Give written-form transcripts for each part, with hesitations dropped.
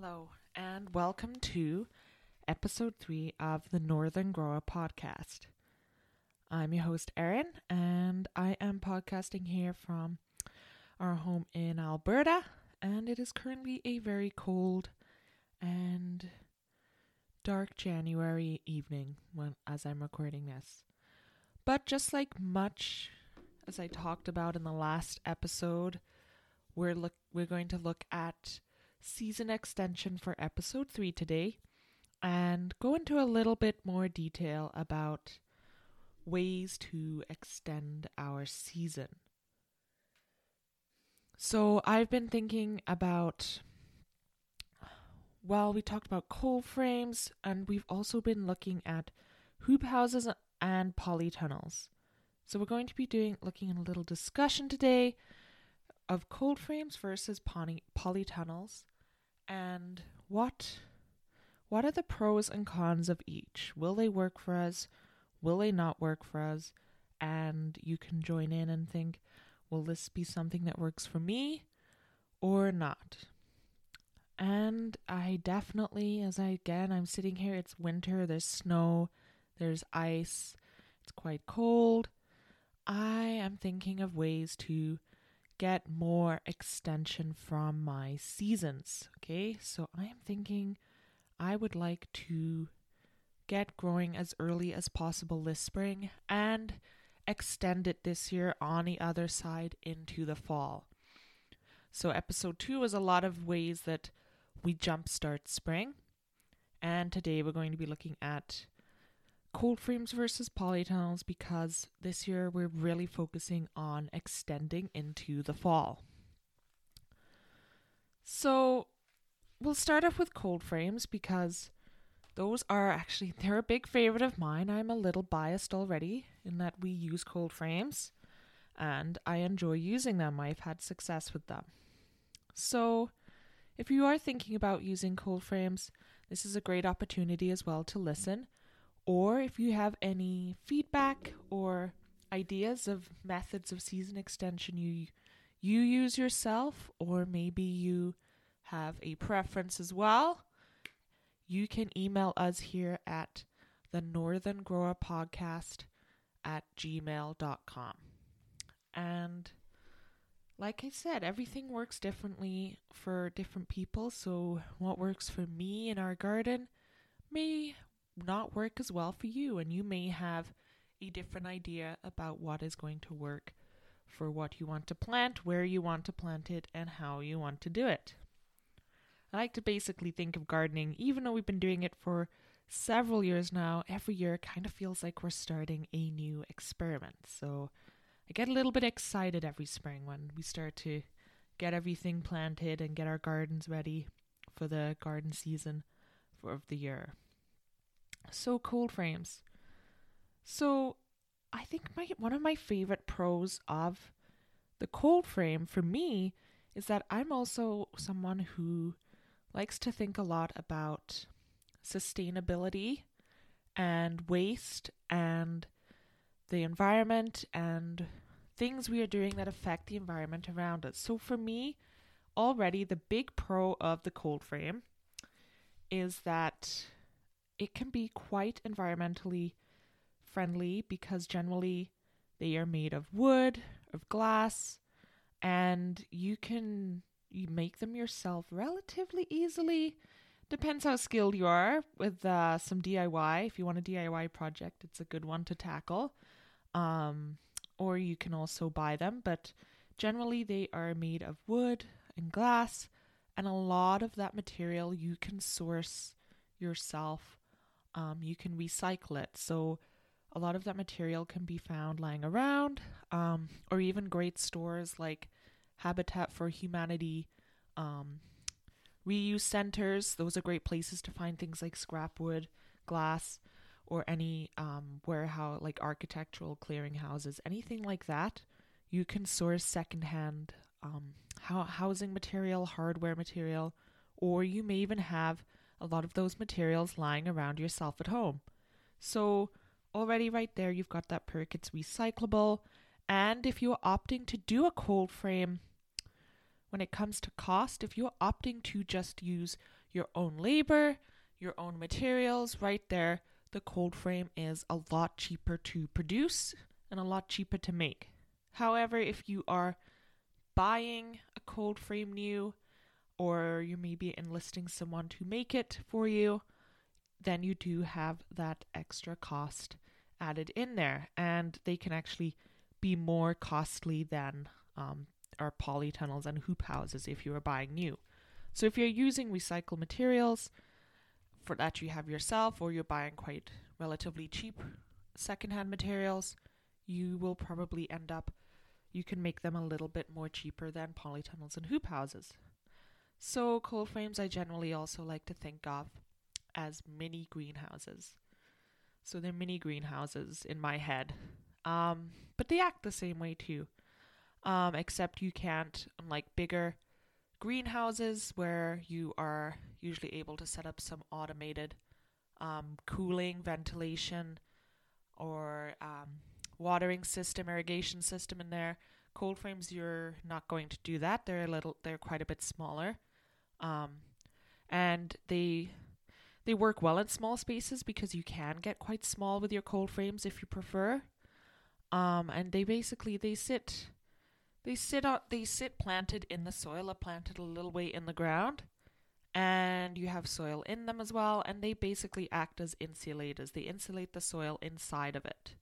Hello, and welcome to episode 3 of the Northern Grower podcast. I'm your host, Erin, and I am podcasting here from our home in Alberta, and it is currently a very cold and dark January evening as I'm recording this. But just like much as I talked about in the last episode, we're going to look at season extension for episode 3 today and go into a little bit more detail about ways to extend our season. So I've been thinking about, well, we talked about cold frames, and we've also been looking at hoop houses and polytunnels. So we're going to be looking at a little discussion today of cold frames versus polytunnels. And what are the pros and cons of each? Will they work for us? Will they not work for us? And you can join in and think, will this be something that works for me or not? And I definitely, I'm sitting here, it's winter, there's snow, there's ice, it's quite cold. I am thinking of ways to get more extension from my seasons. Okay, so I am thinking I would like to get growing as early as possible this spring and extend it this year on the other side into the fall. So episode 2 was a lot of ways that we jumpstart spring, and today we're going to be looking at cold frames versus polytunnels because this year we're really focusing on extending into the fall. So we'll start off with cold frames because they're a big favorite of mine. I'm a little biased already in that we use cold frames and I enjoy using them. I've had success with them. So if you are thinking about using cold frames, this is a great opportunity as well to listen. Or if you have any feedback or ideas of methods of season extension you use yourself, or maybe you have a preference as well, you can email us here at the Northern Grower Podcast at gmail.com. And like I said, everything works differently for different people. So what works for me in our garden may not work as well for you, and you may have a different idea about what is going to work for what you want to plant, where you want to plant it, and how you want to do it. I like to basically think of gardening, even though we've been doing it for several years now, every year it kind of feels like we're starting a new experiment. So I get a little bit excited every spring when we start to get everything planted and get our gardens ready for the garden season of the year. So cold frames. So I think one of my favorite pros of the cold frame for me is that I'm also someone who likes to think a lot about sustainability and waste and the environment and things we are doing that affect the environment around us. So for me, already the big pro of the cold frame is that it can be quite environmentally friendly because generally they are made of wood, of glass, and you make them yourself relatively easily. Depends how skilled you are with some DIY. If you want a DIY project, it's a good one to tackle. Or you can also buy them, but generally they are made of wood and glass, and a lot of that material you can source yourself. You can recycle it. So a lot of that material can be found lying around, or even great stores like Habitat for Humanity, reuse centers. Those are great places to find things like scrap wood, glass, or any warehouse, like architectural clearinghouses, anything like that. You can source secondhand housing material, hardware material, or you may even have a lot of those materials lying around yourself at home. So already right there, you've got that perk. It's recyclable. And if you're opting to do a cold frame, when it comes to cost, if you're opting to just use your own labor, your own materials right there, the cold frame is a lot cheaper to produce and a lot cheaper to make. However, if you are buying a cold frame new, or you may be enlisting someone to make it for you, then you do have that extra cost added in there, and they can actually be more costly than our polytunnels and hoop houses if you are buying new. So if you're using recycled materials for that you have yourself, or you're buying quite relatively cheap secondhand materials, you will probably end up, you can make them a little bit more cheaper than polytunnels and hoop houses. So cold frames I generally also like to think of as mini greenhouses. So they're mini greenhouses in my head. But they act the same way too. Except you can't, unlike bigger greenhouses where you are usually able to set up some automated cooling, ventilation, or watering system, irrigation system in there. Cold frames, you're not going to do that. They're quite a bit smaller. And they work well in small spaces because you can get quite small with your cold frames if you prefer. And they basically, they sit planted in the soil, or planted a little way in the ground, and you have soil in them as well, and they basically act as insulators. They insulate the soil inside of it.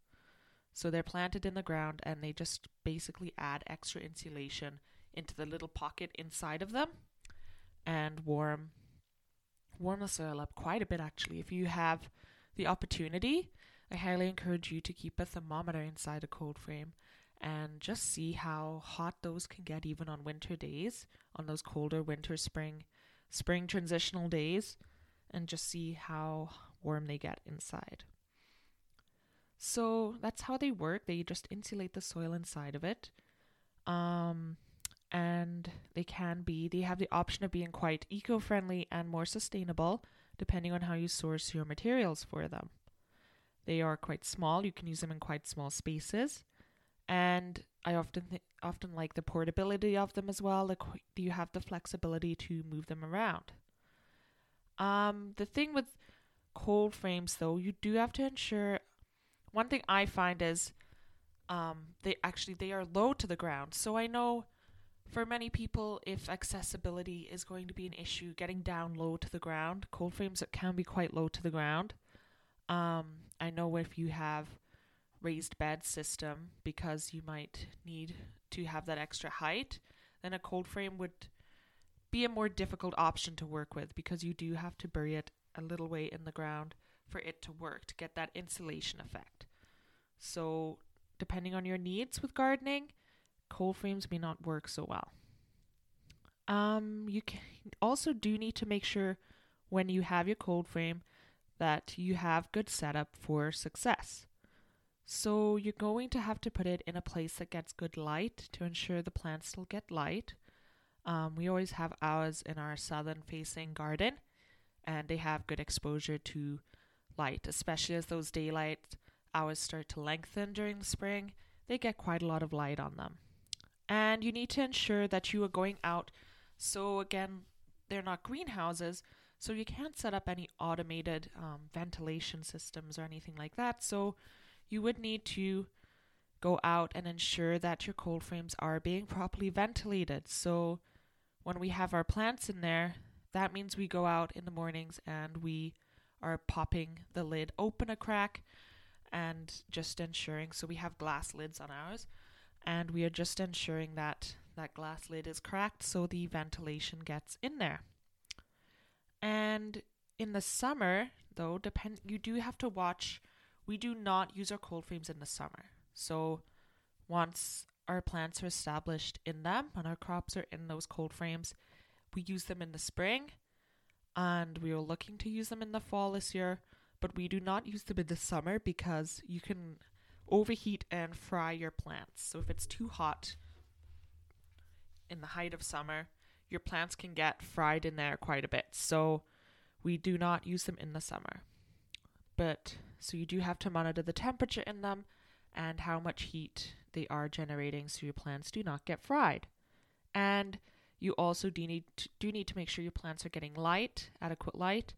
So they're planted in the ground, and they just basically add extra insulation into the little pocket inside of them and warm the soil up quite a bit, actually. If you have the opportunity, I highly encourage you to keep a thermometer inside a cold frame and just see how hot those can get even on winter days, on those colder winter, spring transitional days, and just see how warm they get inside. So that's how they work. They just insulate the soil inside of it. And they have the option of being quite eco-friendly and more sustainable, depending on how you source your materials for them. They are quite small. You can use them in quite small spaces. And I often like the portability of them as well. Like, you have the flexibility to move them around. The thing with cold frames, though, you do have to ensure... One thing I find is they are low to the ground. So I know... For many people, if accessibility is going to be an issue, getting down low to the ground, cold frames can be quite low to the ground. I know if you have raised bed system, because you might need to have that extra height, then a cold frame would be a more difficult option to work with, because you do have to bury it a little way in the ground for it to work, to get that insulation effect. So depending on your needs with gardening, cold frames may not work so well. You also do need to make sure when you have your cold frame that you have good setup for success. So you're going to have to put it in a place that gets good light to ensure the plants still get light. We always have ours in our southern facing garden, and they have good exposure to light, especially as those daylight hours start to lengthen during the spring. They get quite a lot of light on them. And you need to ensure that you are going out. So again, they're not greenhouses, so you can't set up any automated ventilation systems or anything like that. So you would need to go out and ensure that your cold frames are being properly ventilated. So when we have our plants in there, that means we go out in the mornings and we are popping the lid open a crack and just ensuring, so we have glass lids on ours, and we are just ensuring that that glass lid is cracked so the ventilation gets in there. And in the summer, though, you do have to watch. We do not use our cold frames in the summer. So once our plants are established in them and our crops are in those cold frames, we use them in the spring, and we are looking to use them in the fall this year. But we do not use them in the summer because you can overheat and fry your plants. So if it's too hot in the height of summer, your plants can get fried in there quite a bit. So we do not use them in the summer. But so you do have to monitor the temperature in them and how much heat they are generating so your plants do not get fried. And you also do need to make sure your plants are getting light, adequate light.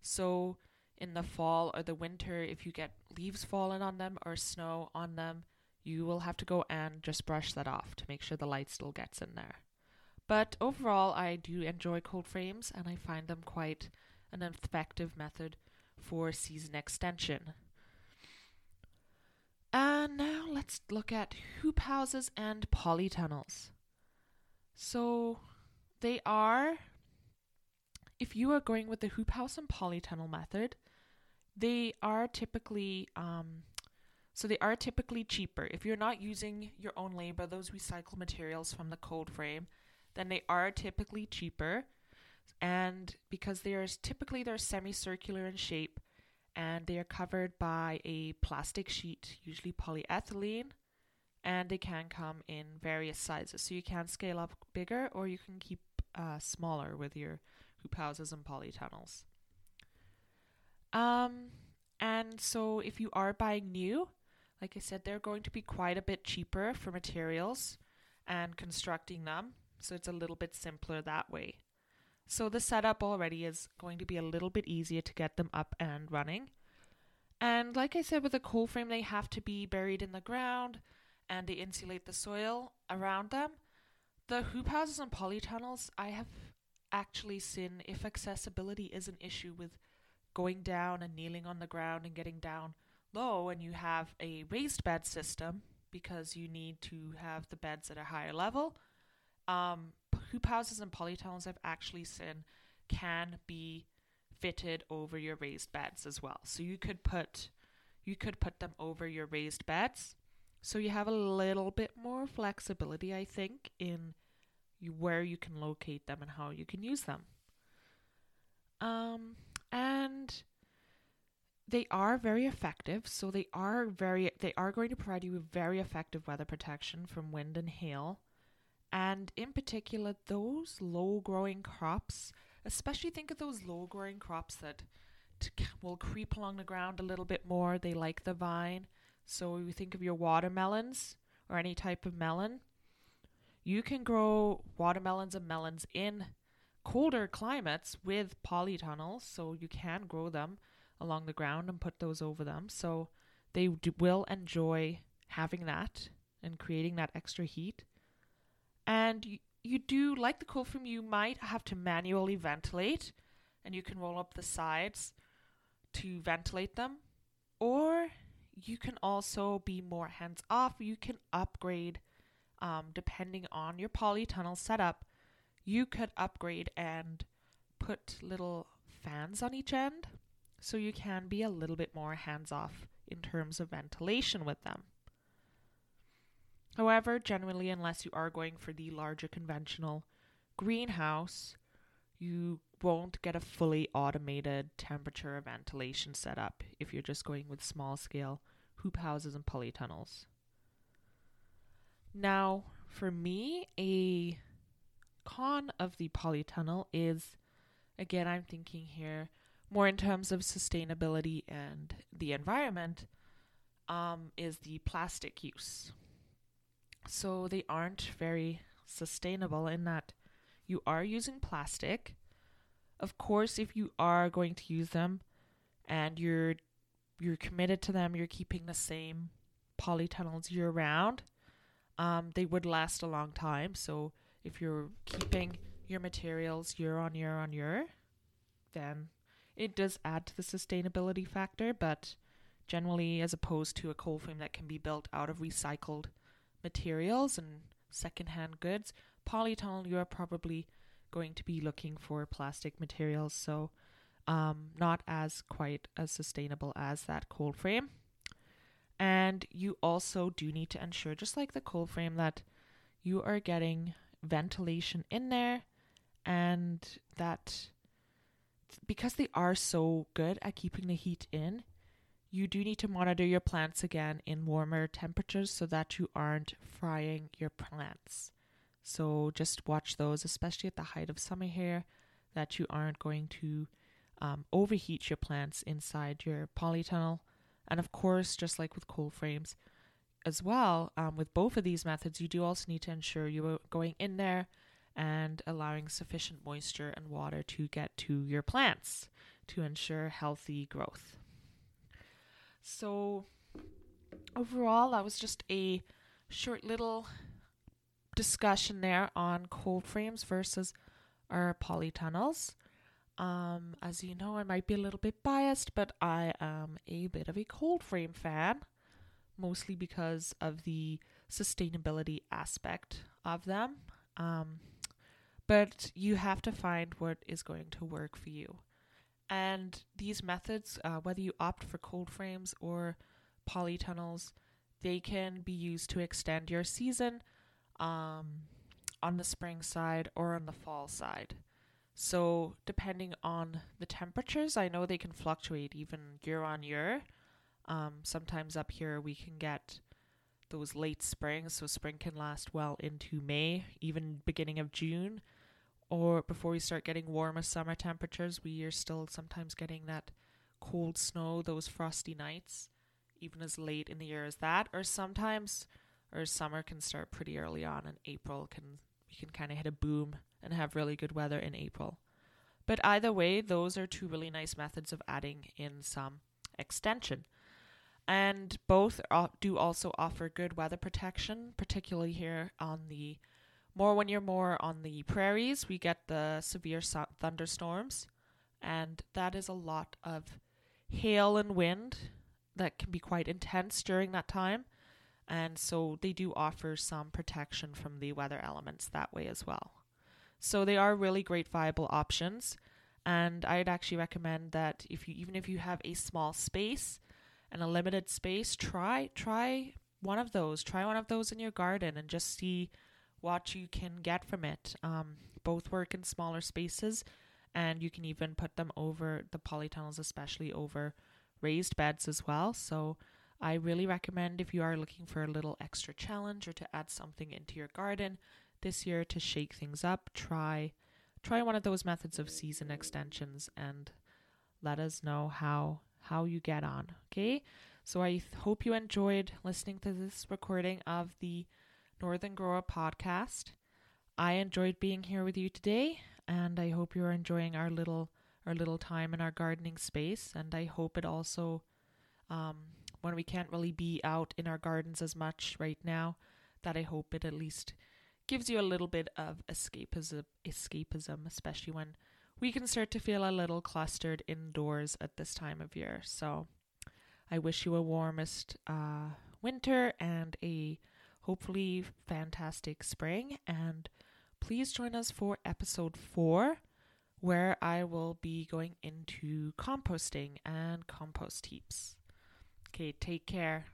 So in the fall or the winter, if you get leaves fallen on them or snow on them, you will have to go and just brush that off to make sure the light still gets in there. But overall, I do enjoy cold frames, and I find them quite an effective method for season extension. And now let's look at hoop houses and polytunnels. So they are, if you are going with the hoop house and polytunnel method, they are typically cheaper. If you're not using your own labor, those recycled materials from the cold frame, then they are typically cheaper. And because they're semicircular in shape, and they are covered by a plastic sheet, usually polyethylene, and they can come in various sizes. So you can scale up bigger, or you can keep smaller with your hoop houses and polytunnels. And so if you are buying new, like I said, they're going to be quite a bit cheaper for materials and constructing them. So it's a little bit simpler that way. So the setup already is going to be a little bit easier to get them up and running. And like I said, with a cold frame, they have to be buried in the ground and they insulate the soil around them. The hoop houses and polytunnels, I have actually seen, if accessibility is an issue with going down and kneeling on the ground and getting down low, and you have a raised bed system because you need to have the beds at a higher level, hoop houses and polytunnels I've actually seen can be fitted over your raised beds as well. So you could put them over your raised beds. So you have a little bit more flexibility, I think, in where you can locate them and how you can use them. And they are very effective. So they are going to provide you with very effective weather protection from wind and hail. And in particular, those low-growing crops, especially think of those low-growing crops that will creep along the ground a little bit more. They like the vine. So you think of your watermelons or any type of melon. You can grow watermelons and melons in colder climates with polytunnels. So you can grow them along the ground and put those over them. So they will enjoy having that and creating that extra heat. And you do, like the cold frame, you might have to manually ventilate, and you can roll up the sides to ventilate them. Or you can also be more hands-off. You can upgrade, depending on your polytunnel setup, you could upgrade and put little fans on each end. So you can be a little bit more hands-off in terms of ventilation with them. However, generally, unless you are going for the larger conventional greenhouse, you won't get a fully automated temperature or ventilation setup if you're just going with small-scale hoop houses and polytunnels. Now, for me, a con of the polytunnel is, again, I'm thinking here more in terms of sustainability and the environment, is the plastic use. So they aren't very sustainable in that you are using plastic. Of course, if you are going to use them and you're committed to them, you're keeping the same polytunnels year round, they would last a long time. So if you're keeping your materials year on year on year, then it does add to the sustainability factor. But generally, as opposed to a cold frame that can be built out of recycled materials and secondhand goods, polytunnel, you are probably going to be looking for plastic materials, so not as quite as sustainable as that cold frame. And you also do need to ensure, just like the cold frame, that you are getting ventilation in there, and that because they are so good at keeping the heat in, you do need to monitor your plants again in warmer temperatures so that you aren't frying your plants. So just watch those, especially at the height of summer here, that you aren't going to overheat your plants inside your polytunnel. And of course, just like with cold frames as well, with both of these methods, you do also need to ensure you are going in there and allowing sufficient moisture and water to get to your plants to ensure healthy growth. So overall, that was just a short little discussion there on cold frames versus our polytunnels. As you know, I might be a little bit biased, but I am a bit of a cold frame fan, mostly because of the sustainability aspect of them. But you have to find what is going to work for you. And these methods, whether you opt for cold frames or polytunnels, they can be used to extend your season on the spring side or on the fall side. So depending on the temperatures, I know they can fluctuate even year on year. Sometimes up here we can get those late springs, so spring can last well into May, even beginning of June, or before we start getting warmer summer temperatures. We are still sometimes getting that cold snow, those frosty nights, even as late in the year as that. Or sometimes our summer can start pretty early on in April. We can kind of hit a boom and have really good weather in April. But either way, those are two really nice methods of adding in some extension. And both do also offer good weather protection, particularly here on the more when you're more on the prairies, we get the severe thunderstorms, and that is a lot of hail and wind that can be quite intense during that time. And so they do offer some protection from the weather elements that way as well. So they are really great viable options. And I'd actually recommend that even if you have a small space, and a limited space, try one of those. Try one of those in your garden and just see what you can get from it. Both work in smaller spaces, and you can even put them over the polytunnels, especially over raised beds as well. So I really recommend, if you are looking for a little extra challenge or to add something into your garden this year to shake things up, try one of those methods of season extensions and let us know how you get on, okay? So I hope you enjoyed listening to this recording of the Northern Grower podcast. I enjoyed being here with you today, and I hope you're enjoying our little time in our gardening space. And I hope it also, when we can't really be out in our gardens as much right now, that I hope it at least gives you a little bit of escapism, especially when we can start to feel a little clustered indoors at this time of year. So I wish you a warmest winter and a hopefully fantastic spring. And please join us for episode 4, where I will be going into composting and compost heaps. Okay, take care.